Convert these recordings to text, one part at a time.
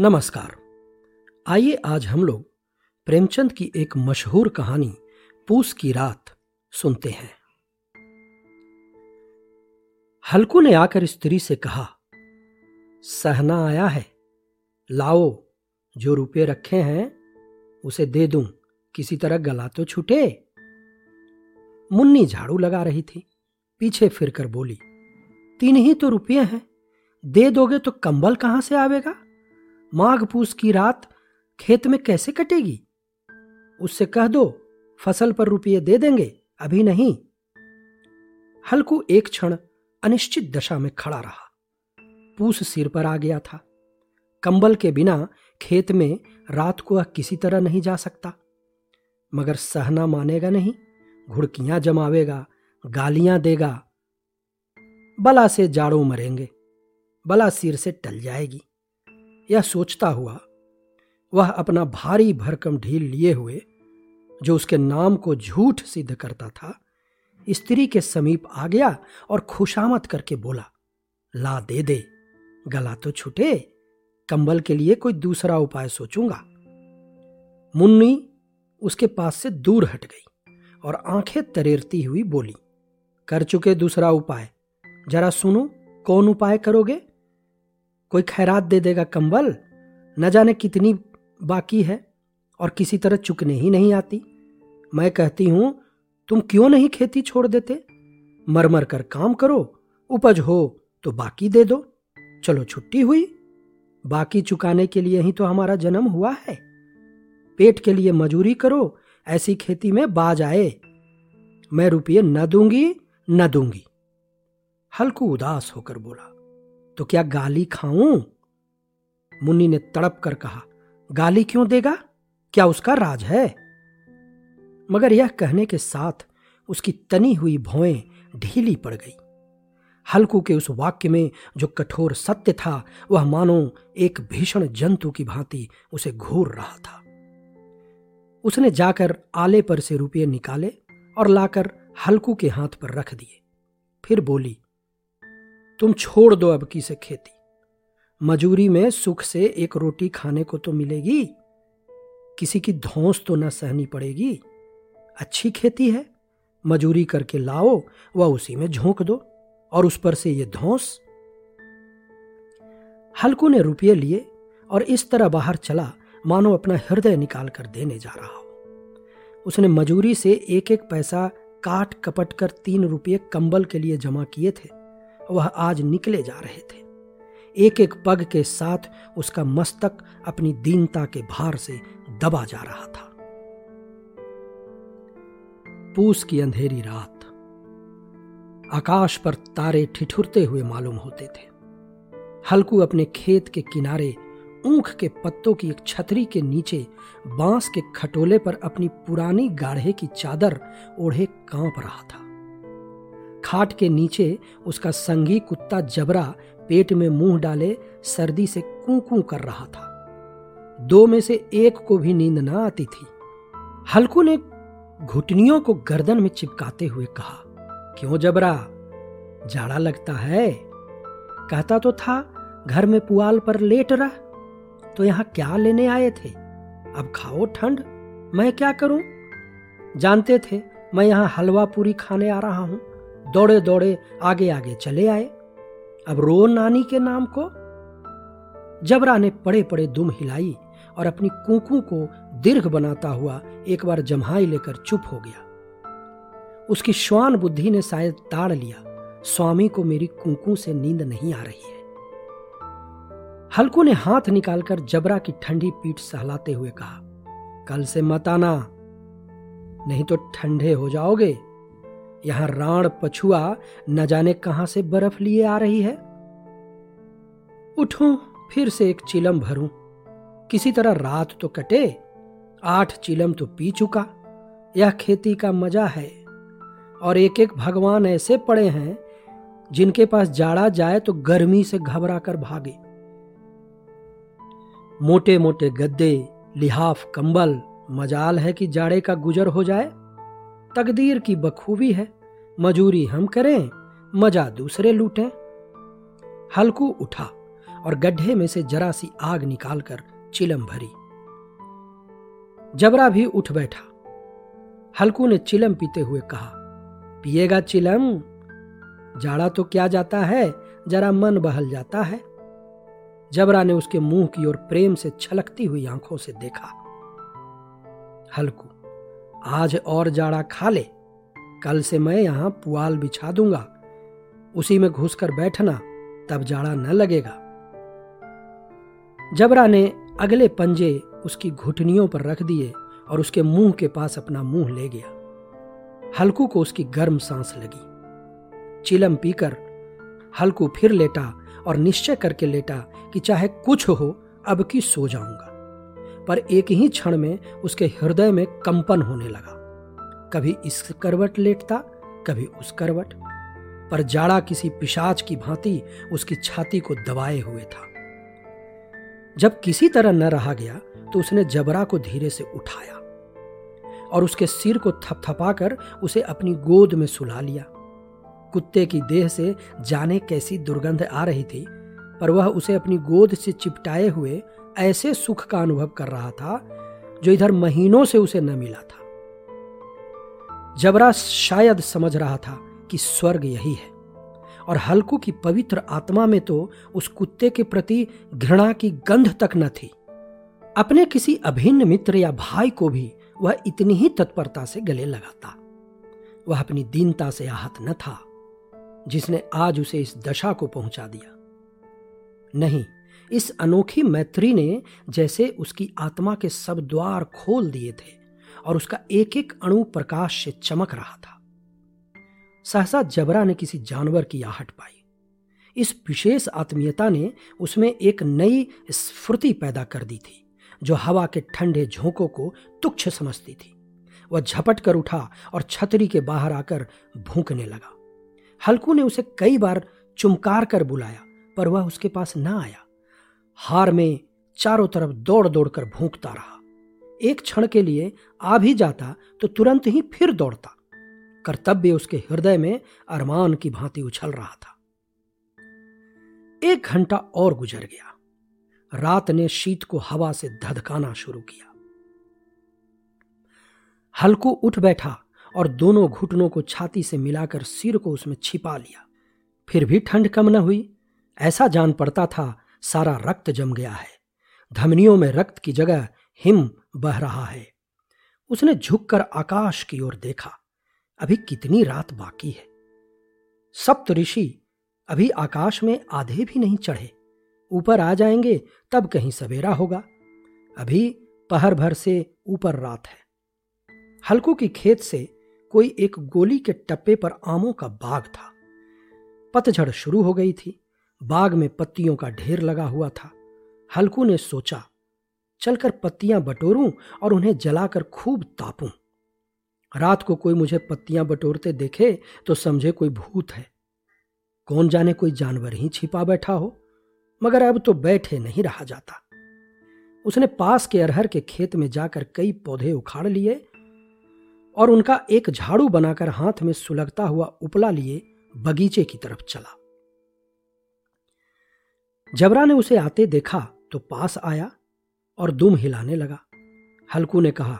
नमस्कार। आइए आज हम लोग प्रेमचंद की एक मशहूर कहानी पूस की रात सुनते हैं। हल्कू ने आकर स्त्री से कहा, सहना आया है, लाओ जो रुपये रखे हैं उसे दे दूं, किसी तरह गला तो छूटे। मुन्नी झाड़ू लगा रही थी, पीछे फिरकर बोली, 3 ही तो रुपये हैं, दे दोगे तो कंबल कहां से आवेगा? माघ पूस की रात खेत में कैसे कटेगी? उससे कह दो फसल पर रुपये दे देंगे, अभी नहीं। हल्कू एक क्षण अनिश्चित दशा में खड़ा रहा। पूस सिर पर आ गया था। कंबल के बिना खेत में रात को किसी तरह नहीं जा सकता, मगर सहना मानेगा नहीं, घुड़कियां जमावेगा, गालियां देगा, बला से जाड़ों मरेंगे, बला सिर से टल जाएगी। यह सोचता हुआ वह अपना भारी भरकम ढील लिए हुए, जो उसके नाम को झूठ सिद्ध करता था, स्त्री के समीप आ गया और खुशामद करके बोला, ला दे दे, गला तो छूटे, कंबल के लिए कोई दूसरा उपाय सोचूंगा। मुन्नी उसके पास से दूर हट गई और आंखें तरेरती हुई बोली, कर चुके दूसरा उपाय, जरा सुनो कौन उपाय करोगे? कोई खैरात दे देगा कंबल, न जाने कितनी बाकी है और किसी तरह चुकने ही नहीं आती। मैं कहती हूं तुम क्यों नहीं खेती छोड़ देते? मरमर कर काम करो, उपज हो तो बाकी दे दो। चलो छुट्टी हुई, बाकी चुकाने के लिए ही तो हमारा जन्म हुआ है। पेट के लिए मजूरी करो, ऐसी खेती में बाज आए। मैं रुपये न दूंगी। हल्कू उदास होकर बोला, तो क्या गाली खाऊं? मुन्नी ने तड़प कर कहा, गाली क्यों देगा? क्या उसका राज है? मगर यह कहने के साथ उसकी तनी हुई भौएं ढीली पड़ गई। हल्कू के उस वाक्य में जो कठोर सत्य था, वह मानो एक भीषण जंतु की भांति उसे घूर रहा था। उसने जाकर आले पर से रुपये निकाले और लाकर हल्कू के हाथ पर रख दिए। फिर बोली, तुम छोड़ दो अब की से खेती, मजूरी में सुख से एक रोटी खाने को तो मिलेगी, किसी की धौंस तो न सहनी पड़ेगी। अच्छी खेती है, मजूरी करके लाओ, वह उसी में झोंक दो और उस पर से ये धौंस। हल्कू ने रुपये लिए और इस तरह बाहर चला मानो अपना हृदय निकाल कर देने जा रहा हो। उसने मजूरी से एक एक पैसा काट कपट कर 3 रुपये कंबल के लिए जमा किए थे, वह आज निकले जा रहे थे। एक एक पग के साथ उसका मस्तक अपनी दीनता के भार से दबा जा रहा था। पूस की अंधेरी रात, आकाश पर तारे ठिठुरते हुए मालूम होते थे। हल्कू अपने खेत के किनारे ऊख के पत्तों की एक छतरी के नीचे बांस के खटोले पर अपनी पुरानी गाढ़े की चादर ओढ़े कांप रहा था। खाट के नीचे उसका संगी कुत्ता जबरा पेट में मुंह डाले सर्दी से कूकू कर रहा था। 2 में से एक को भी नींद न आती थी। हल्कू ने घुटनियों को गर्दन में चिपकाते हुए कहा, क्यों जबरा, जाड़ा लगता है? कहता तो था घर में पुआल पर लेट रहा, तो यहां क्या लेने आए थे? अब खाओ ठंड। मैं क्या करूं? जानते थे मैं यहां हलवा पूरी खाने आ रहा हूं, दौड़े दौड़े आगे आगे चले आए। अब रो नानी के नाम को। जबरा ने पड़े पड़े दुम हिलाई और अपनी कूकू को दीर्घ बनाता हुआ एक बार जम्हाई लेकर चुप हो गया। उसकी श्वान बुद्धि ने शायद ताड़ लिया, स्वामी को मेरी कूकू से नींद नहीं आ रही है। हल्कू ने हाथ निकालकर जबरा की ठंडी पीठ सहलाते हुए कहा, कल से मत आना, नहीं तो ठंडे हो जाओगे। यहां राण पछुआ न जाने कहां से बर्फ लिए आ रही है। उठूं, फिर से एक चिलम भरूं, किसी तरह रात तो कटे। 8 चिलम तो पी चुका। यह खेती का मजा है। और एक एक भगवान ऐसे पड़े हैं जिनके पास जाड़ा जाए तो गर्मी से घबरा कर भागे। मोटे मोटे गद्दे, लिहाफ, कंबल, मजाल है कि जाड़े का गुजर हो जाए। तकदीर की बखूबी है, मजूरी हम करें, मजा दूसरे लूटें। हल्कू उठा और गड्ढे में से जरा सी आग निकालकर चिलम भरी। जबरा भी उठ बैठा। हल्कू ने चिलम पीते हुए कहा, पिएगा चिलम? जाड़ा तो क्या जाता है, जरा मन बहल जाता है। जबरा ने उसके मुंह की ओर प्रेम से छलकती हुई आंखों से देखा। हल्कू, आज और जाड़ा खा ले, कल से मैं यहां पुआल बिछा दूंगा, उसी में घुसकर बैठना, तब जाड़ा न लगेगा। जबरा ने अगले पंजे उसकी घुटनियों पर रख दिए और उसके मुंह के पास अपना मुंह ले गया। हल्कू को उसकी गर्म सांस लगी। चिलम पीकर हल्कू फिर लेटा और निश्चय करके लेटा कि चाहे कुछ हो अब की सो जाऊंगा, पर एक ही क्षण में उसके हृदय में कंपन होने लगा। कभी इस करवट लेटता, कभी उस करवट पर। जाड़ा किसी पिशाच की भांति उसकी छाती को दबाए हुए था। जब किसी तरह न रहा गया तो उसने जबरा को धीरे से उठाया और उसके सिर को थपथपाकर उसे अपनी गोद में सुला लिया। कुत्ते की देह से जाने कैसी दुर्गंध आ रही थी, पर वह उसे अपनी गोद से चिपटाए हुए ऐसे सुख का अनुभव कर रहा था जो इधर महीनों से उसे न मिला था। जबरा शायद समझ रहा था कि स्वर्ग यही है, और हल्कू की पवित्र आत्मा में तो उस कुत्ते के प्रति घृणा की गंध तक न थी। अपने किसी अभिन्न मित्र या भाई को भी वह इतनी ही तत्परता से गले लगाता। वह अपनी दीनता से आहत न था जिसने आज उसे इस दशा को पहुंचा दिया। नहीं, इस अनोखी मैत्री ने जैसे उसकी आत्मा के सब द्वार खोल दिए थे और उसका एक एक अणु प्रकाश से चमक रहा था। सहसा जबरा ने किसी जानवर की आहट पाई। इस विशेष आत्मीयता ने उसमें एक नई स्फूर्ति पैदा कर दी थी जो हवा के ठंडे झोंकों को तुच्छ समझती थी। वह झपट कर उठा और छतरी के बाहर आकर भूंकने लगा। हल्कू ने उसे कई बार चुमकार कर बुलाया, पर वह उसके पास न आया। हार में चारों तरफ दौड़ दौड़ कर भूंकता रहा। एक क्षण के लिए आ भी जाता तो तुरंत ही फिर दौड़ता। कर्तव्य उसके हृदय में अरमान की भांति उछल रहा था। 1 घंटा और गुजर गया। रात ने शीत को हवा से धधकाना शुरू किया। हल्कू उठ बैठा और दोनों घुटनों को छाती से मिलाकर सिर को उसमें छिपा लिया। फिर भी ठंड कम न हुई। ऐसा जान पड़ता था सारा रक्त जम गया है, धमनियों में रक्त की जगह हिम बह रहा है। उसने झुककर आकाश की ओर देखा। अभी कितनी रात बाकी है? सप्तऋषि अभी आकाश में आधे भी नहीं चढ़े। ऊपर आ जाएंगे तब कहीं सवेरा होगा। अभी पहर भर से ऊपर रात है। हल्कू की खेत से कोई एक गोली के टप्पे पर आमों का बाग था। पतझड़ शुरू हो गई थी। बाग में पत्तियों का ढेर लगा हुआ था। हल्कू ने सोचा, चलकर पत्तियां बटोरूं और उन्हें जलाकर खूब तापूं। रात को कोई मुझे पत्तियां बटोरते देखे तो समझे कोई भूत है। कौन जाने कोई जानवर ही छिपा बैठा हो, मगर अब तो बैठे नहीं रहा जाता। उसने पास के अरहर के खेत में जाकर कई पौधे उखाड़ लिए और उनका एक झाड़ू बनाकर हाथ में सुलगता हुआ उपला लिए बगीचे की तरफ चला। जबरा ने उसे आते देखा तो पास आया और दुम हिलाने लगा। हल्कू ने कहा,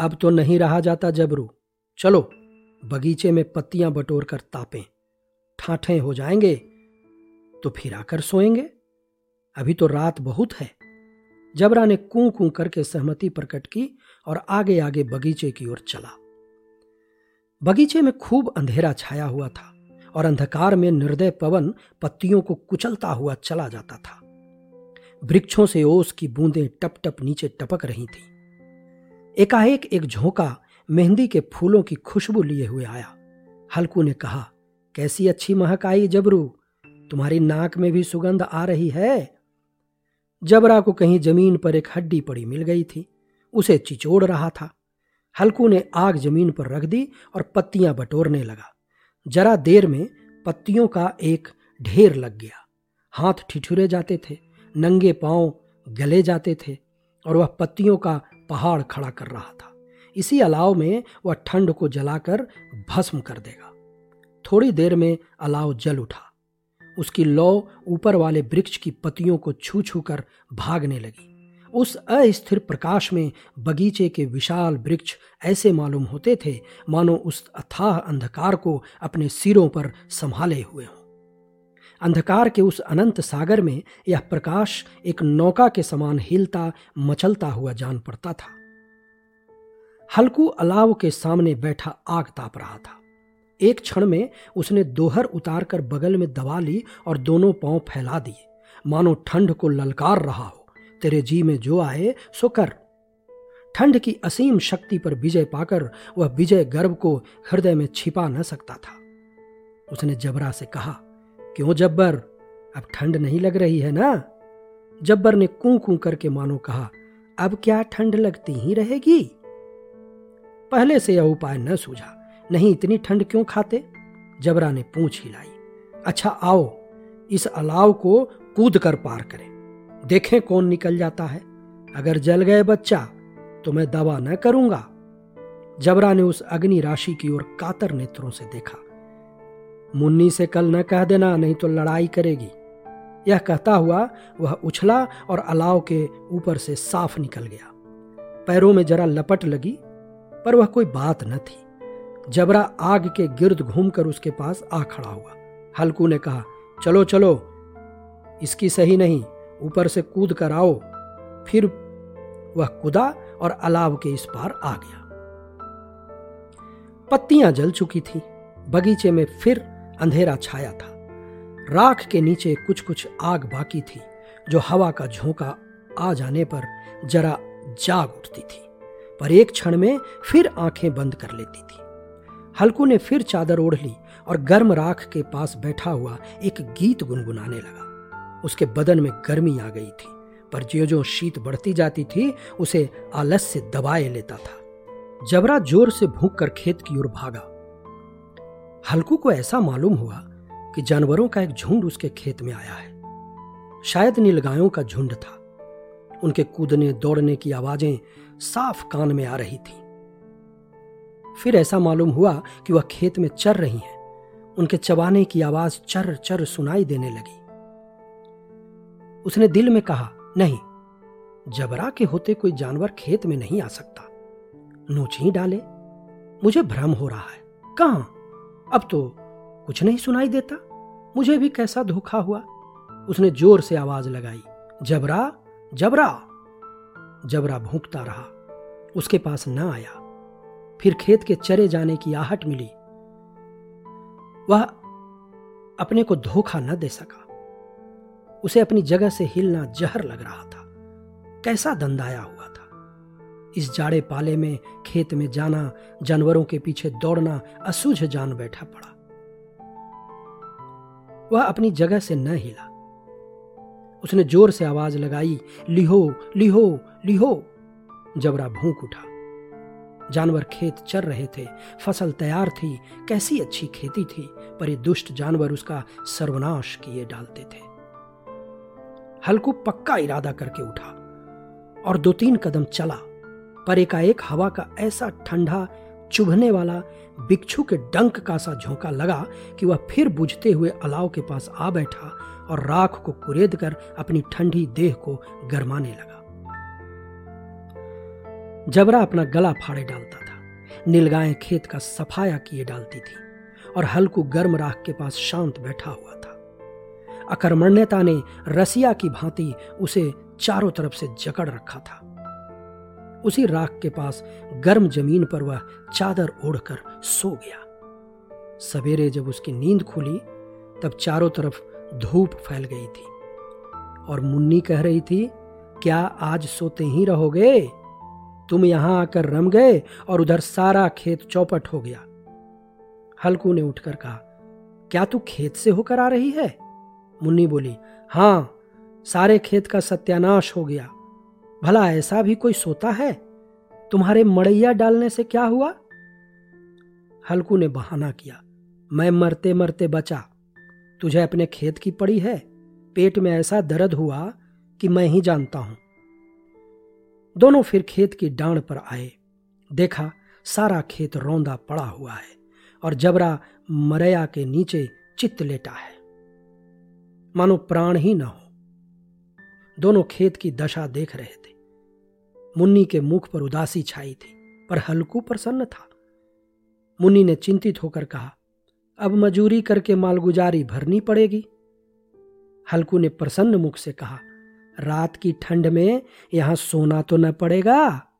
अब तो नहीं रहा जाता जबरू, चलो बगीचे में पत्तियां बटोर कर तापें। ठाठे हो जाएंगे तो फिर आकर सोएंगे, अभी तो रात बहुत है। जबरा ने कूं कूं करके सहमति प्रकट की और आगे आगे बगीचे की ओर चला। बगीचे में खूब अंधेरा छाया हुआ था और अंधकार में निर्दय पवन पत्तियों को कुचलता हुआ चला जाता था। वृक्षों से ओस की बूंदें टप टप नीचे टपक रही थीं। एकाएक एक झोंका मेहंदी के फूलों की खुशबू लिए हुए आया। हल्कू ने कहा, कैसी अच्छी महक आई जबरू, तुम्हारी नाक में भी सुगंध आ रही है। जबरा को कहीं जमीन पर एक हड्डी पड़ी मिल गई थी, उसे चिचोड़ रहा था। हल्कू ने आग जमीन पर रख दी और पत्तियां बटोरने लगा। जरा देर में पत्तियों का एक ढेर लग गया। हाथ ठिठुरे जाते थे, नंगे पांव गले जाते थे और वह पत्तियों का पहाड़ खड़ा कर रहा था। इसी अलाव में वह ठंड को जलाकर भस्म कर देगा। थोड़ी देर में अलाव जल उठा। उसकी लौ ऊपर वाले वृक्ष की पत्तियों को छू छू कर भागने लगी। उस अस्थिर प्रकाश में बगीचे के विशाल वृक्ष ऐसे मालूम होते थे मानो उस अथाह अंधकार को अपने सिरों पर संभाले हुए हों। अंधकार के उस अनंत सागर में यह प्रकाश एक नौका के समान हिलता मचलता हुआ जान पड़ता था। हल्कू अलाव के सामने बैठा आग ताप रहा था। एक क्षण में उसने दोहर उतार कर बगल में दबा ली और दोनों पांव फैला दिए, मानो ठंड को ललकार रहा हो, तेरे जी में जो आए सो कर। ठंड की असीम शक्ति पर विजय पाकर वह विजय गर्व को हृदय में छिपा न सकता था। उसने जबरा से कहा, क्यों जब्बर, अब ठंड नहीं लग रही है ना? जब्बर ने कूं कूं करके मानो कहा, अब क्या ठंड लगती ही रहेगी। पहले से यह उपाय न सूझा, नहीं इतनी ठंड क्यों खाते? जबरा ने पूंछ हिलाई। अच्छा आओ, इस अलाव को कूद कर पार करें, देखें कौन निकल जाता है। अगर जल गए बच्चा तो मैं दवा न करूंगा। जबरा ने उस अग्नि राशि की ओर कातर नेत्रों से देखा। मुन्नी से कल न कह देना, नहीं तो लड़ाई करेगी। यह कहता हुआ वह उछला और अलाव के ऊपर से साफ निकल गया। पैरों में जरा लपट लगी पर वह कोई बात न थी। जबरा आग के गिर्द घूमकर उसके पास आ खड़ा हुआ। हल्कू ने कहा, चलो चलो, इसकी सही नहीं, ऊपर से कूद कर आओ। फिर वह कूदा और अलाव के इस पार आ गया। पत्तियां जल चुकी थीं। बगीचे में फिर अंधेरा छाया था। राख के नीचे कुछ कुछ आग बाकी थी जो हवा का झोंका आ जाने पर जरा जाग उठती थी, पर एक क्षण में फिर आंखें बंद कर लेती थी। हल्कू ने फिर चादर ओढ़ ली और गर्म राख के पास बैठा हुआ एक गीत गुनगुनाने लगा। उसके बदन में गर्मी आ गई थी, पर ज्यों-ज्यों शीत बढ़ती जाती थी उसे आलस्य दबाए लेता था। जबरा जोर से भूंक कर खेत की ओर भागा। हल्कू को ऐसा मालूम हुआ कि जानवरों का एक झुंड उसके खेत में आया है। शायद नीलगायों का झुंड था। उनके कूदने दौड़ने की आवाजें साफ कान में आ रही थी। फिर ऐसा मालूम हुआ कि वह खेत में चर रही हैं। उनके चबाने की आवाज चर चर सुनाई देने लगी। उसने दिल में कहा, नहीं, जबरा के होते कोई जानवर खेत में नहीं आ सकता। नोच ही डाले, मुझे भ्रम हो रहा है। कहां, अब तो कुछ नहीं सुनाई देता। मुझे भी कैसा धोखा हुआ। उसने जोर से आवाज लगाई, जबरा जबरा। जबरा भौंकता रहा, उसके पास न आया। फिर खेत के चरे जाने की आहट मिली। वह अपने को धोखा न दे सका। उसे अपनी जगह से हिलना जहर लग रहा था। कैसा दंदाया हुआ था। इस जाड़े पाले में खेत में जाना, जानवरों के पीछे दौड़ना असुझ जान बैठा पड़ा। वह अपनी जगह से न हिला। उसने जोर से आवाज लगाई, लिहो लिहो लिहो। जबरा भूंक उठा। जानवर खेत चर रहे थे, फसल तैयार थी। कैसी अच्छी खेती थी, पर ये दुष्ट जानवर उसका सर्वनाश किए डालते थे। हल्कू पक्का इरादा करके उठा और 2-3 कदम चला, पर एकाएक हवा का ऐसा ठंडा चुभने वाला बिच्छू के डंक का सा झोंका लगा कि वह फिर बुझते हुए अलाव के पास आ बैठा और राख को कुरेद कर अपनी ठंडी देह को गरमाने लगा। जबरा अपना गला फाड़े डालता था। नीलगाय खेत का सफाया किए डालती थी और हल्कू गर्म राख के पास शांत बैठा हुआ था। अकर्मण्यता ने रसिया की भांति उसे चारों तरफ से जकड़ रखा था। उसी राख के पास गर्म जमीन पर वह चादर ओढ़कर सो गया। सवेरे जब उसकी नींद खुली तब चारों तरफ धूप फैल गई थी और मुन्नी कह रही थी, क्या आज सोते ही रहोगे? तुम यहां आकर रम गए और उधर सारा खेत चौपट हो गया। हल्कू ने उठकर कहा, क्या तू खेत से होकर आ रही है? मुन्नी बोली, हां, सारे खेत का सत्यानाश हो गया। भला ऐसा भी कोई सोता है? तुम्हारे मड़ैया डालने से क्या हुआ? हल्कू ने बहाना किया, मैं मरते मरते बचा। तुझे अपने खेत की पड़ी है। पेट में ऐसा दर्द हुआ कि मैं ही जानता हूं। दोनों फिर खेत की डांड पर आए। देखा सारा खेत रौंदा पड़ा हुआ है और जबरा मरैया के नीचे चित लेटा है। मानो प्राण ही न हो। दोनों खेत की दशा देख रहे थे। मुन्नी के मुख पर उदासी छाई थी, पर हल्कू प्रसन्न था। मुन्नी ने चिंतित होकर कहा, अब मजूरी करके मालगुजारी भरनी पड़ेगी। हल्कू ने प्रसन्न मुख से कहा, रात की ठंड में यहां सोना तो न पड़ेगा।